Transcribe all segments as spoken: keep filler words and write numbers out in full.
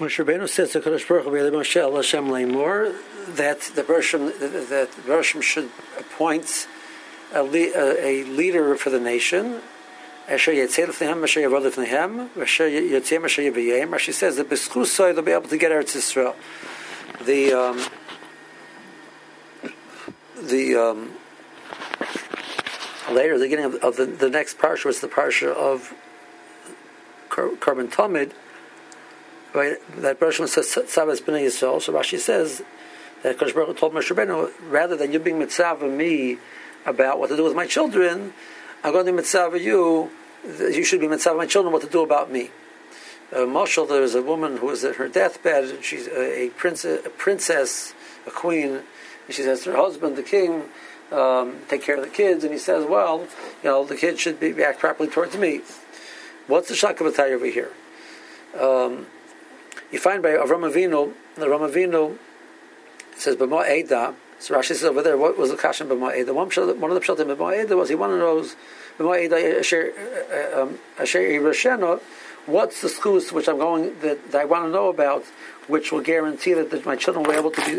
Moshe Rabbeinu says to Kadosh Baruch Hu, Moshe El Hashem Leimor, that the Bershom that the Bershom should appoint a, le- a, a leader for the nation. Rashi says that b'schusoi they'll be able to get Eretz Yisrael. The um, the um, later the beginning of, of the, the next parsha was the parsha of Korban Tamid. Right, that Bereshim says Tzav Es B'nai Yisrael. So Rashi says that Kadosh Baruch Hu told Moshe Rabbeinu, rather than you being mitzav of me about what to do with my children, I'm going to mitzav of you. You should be mitzav of my children what to do about me. Uh, Moshe, there was a woman who was at her deathbed, and she's a, a princess, a princess, a queen, and she says to her husband, the king, um, take care of the kids, and he says, well, you know, the kids should be act properly towards me. What's the shakavatay over here? Um, You find by Avraham Avinu, the Avraham Avinu says B'mo Eda. So Rashi says over there, what was the kasha B'mo Eda? One of the pshatim B'mo Eda was he wanted to know B'mo Eda Asher Yerushenu. What's the schus which I'm going that, that I want to know about, which will guarantee that, that my children will be able to be,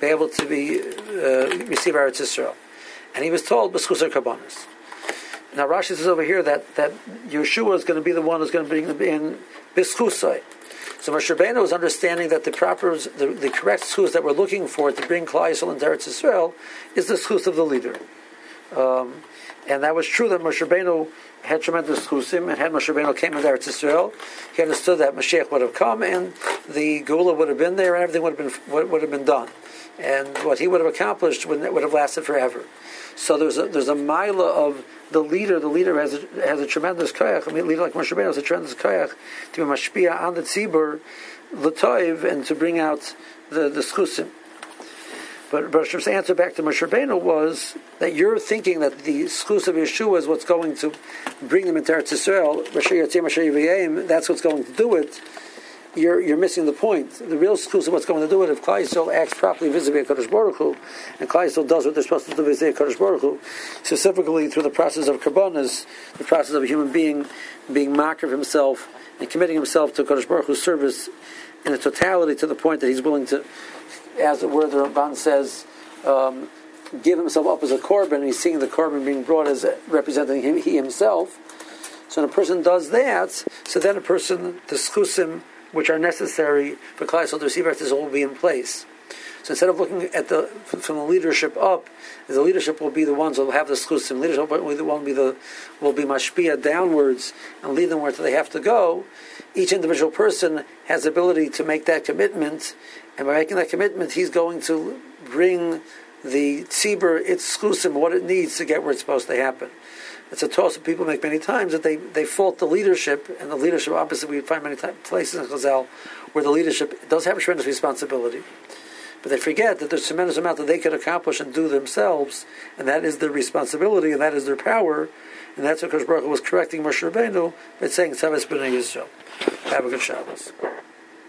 be able to be uh, receive Eretz Yisrael? And he was told b'schus kabanos. Now Rashi says over here that that Yeshua is going to be the one who's going to bring them in b'schusai. So Moshe Rabbeinu was understanding that the proper, the, the correct schus that we're looking for to bring Klal Yisrael into Eretz Yisrael is the schus of the leader, um, and that was true that Moshe Rabbeinu had tremendous schusim, and had Moshe Rabbeinu came into Eretz Yisrael, he understood that Mashiach would have come, and the Gula would have been there, and everything would have been would, would have been done, and what he would have accomplished would, would have lasted forever. So there's a, there's a mila of the leader. The leader has a, has a tremendous koyach. I mean, a leader like Moshe Rabbeinu has a tremendous koyach to be mashpia on the tzibur, l'toiv, and to bring out the the schusim. But Bereshim's answer back to Moshe Rabbeinu was that you're thinking that the schus of Yeshua is what's going to bring them into Eretz Yisrael. That's what's going to do it. You're you're missing the point. The real schus of what's going to do it, if Klal Yisrael acts properly vis-a-vis Kadosh Baruch Hu, and Klal Yisrael does what they're supposed to do vis-a-vis Kadosh Baruch Hu, specifically through the process of karbanas, the process of a human being being mock of himself and committing himself to Kadosh Baruch Hu's service in a totality to the point that he's willing to, as it were, the Rabban says, um, give himself up as a korban, and he's seeing the korban being brought as representing him, he himself. So when a person does that, so then a person, the schusim, which are necessary for Klal Yisrael to receive Eretz Yisrael, will be in place. So instead of looking at the from the leadership up, the leadership will be the ones who will have the schusim. Leadership will be the one be the will be mashpia downwards and lead them where they have to go. Each individual person has the ability to make that commitment, and by making that commitment, he's going to bring the tzibur its schusim, what it needs to get where it's supposed to happen. It's a toss that people make many times, that they, they fault the leadership, and the leadership opposite we find many times, places in Chazel where the leadership does have a tremendous responsibility. But they forget that there's a tremendous amount that they could accomplish and do themselves, and that is their responsibility, and that is their power, and that's what Kadosh Baruch Hu was correcting Moshe Rabbeinu by saying, Tzav Es B'nai Yisrael. Have a good Shabbos.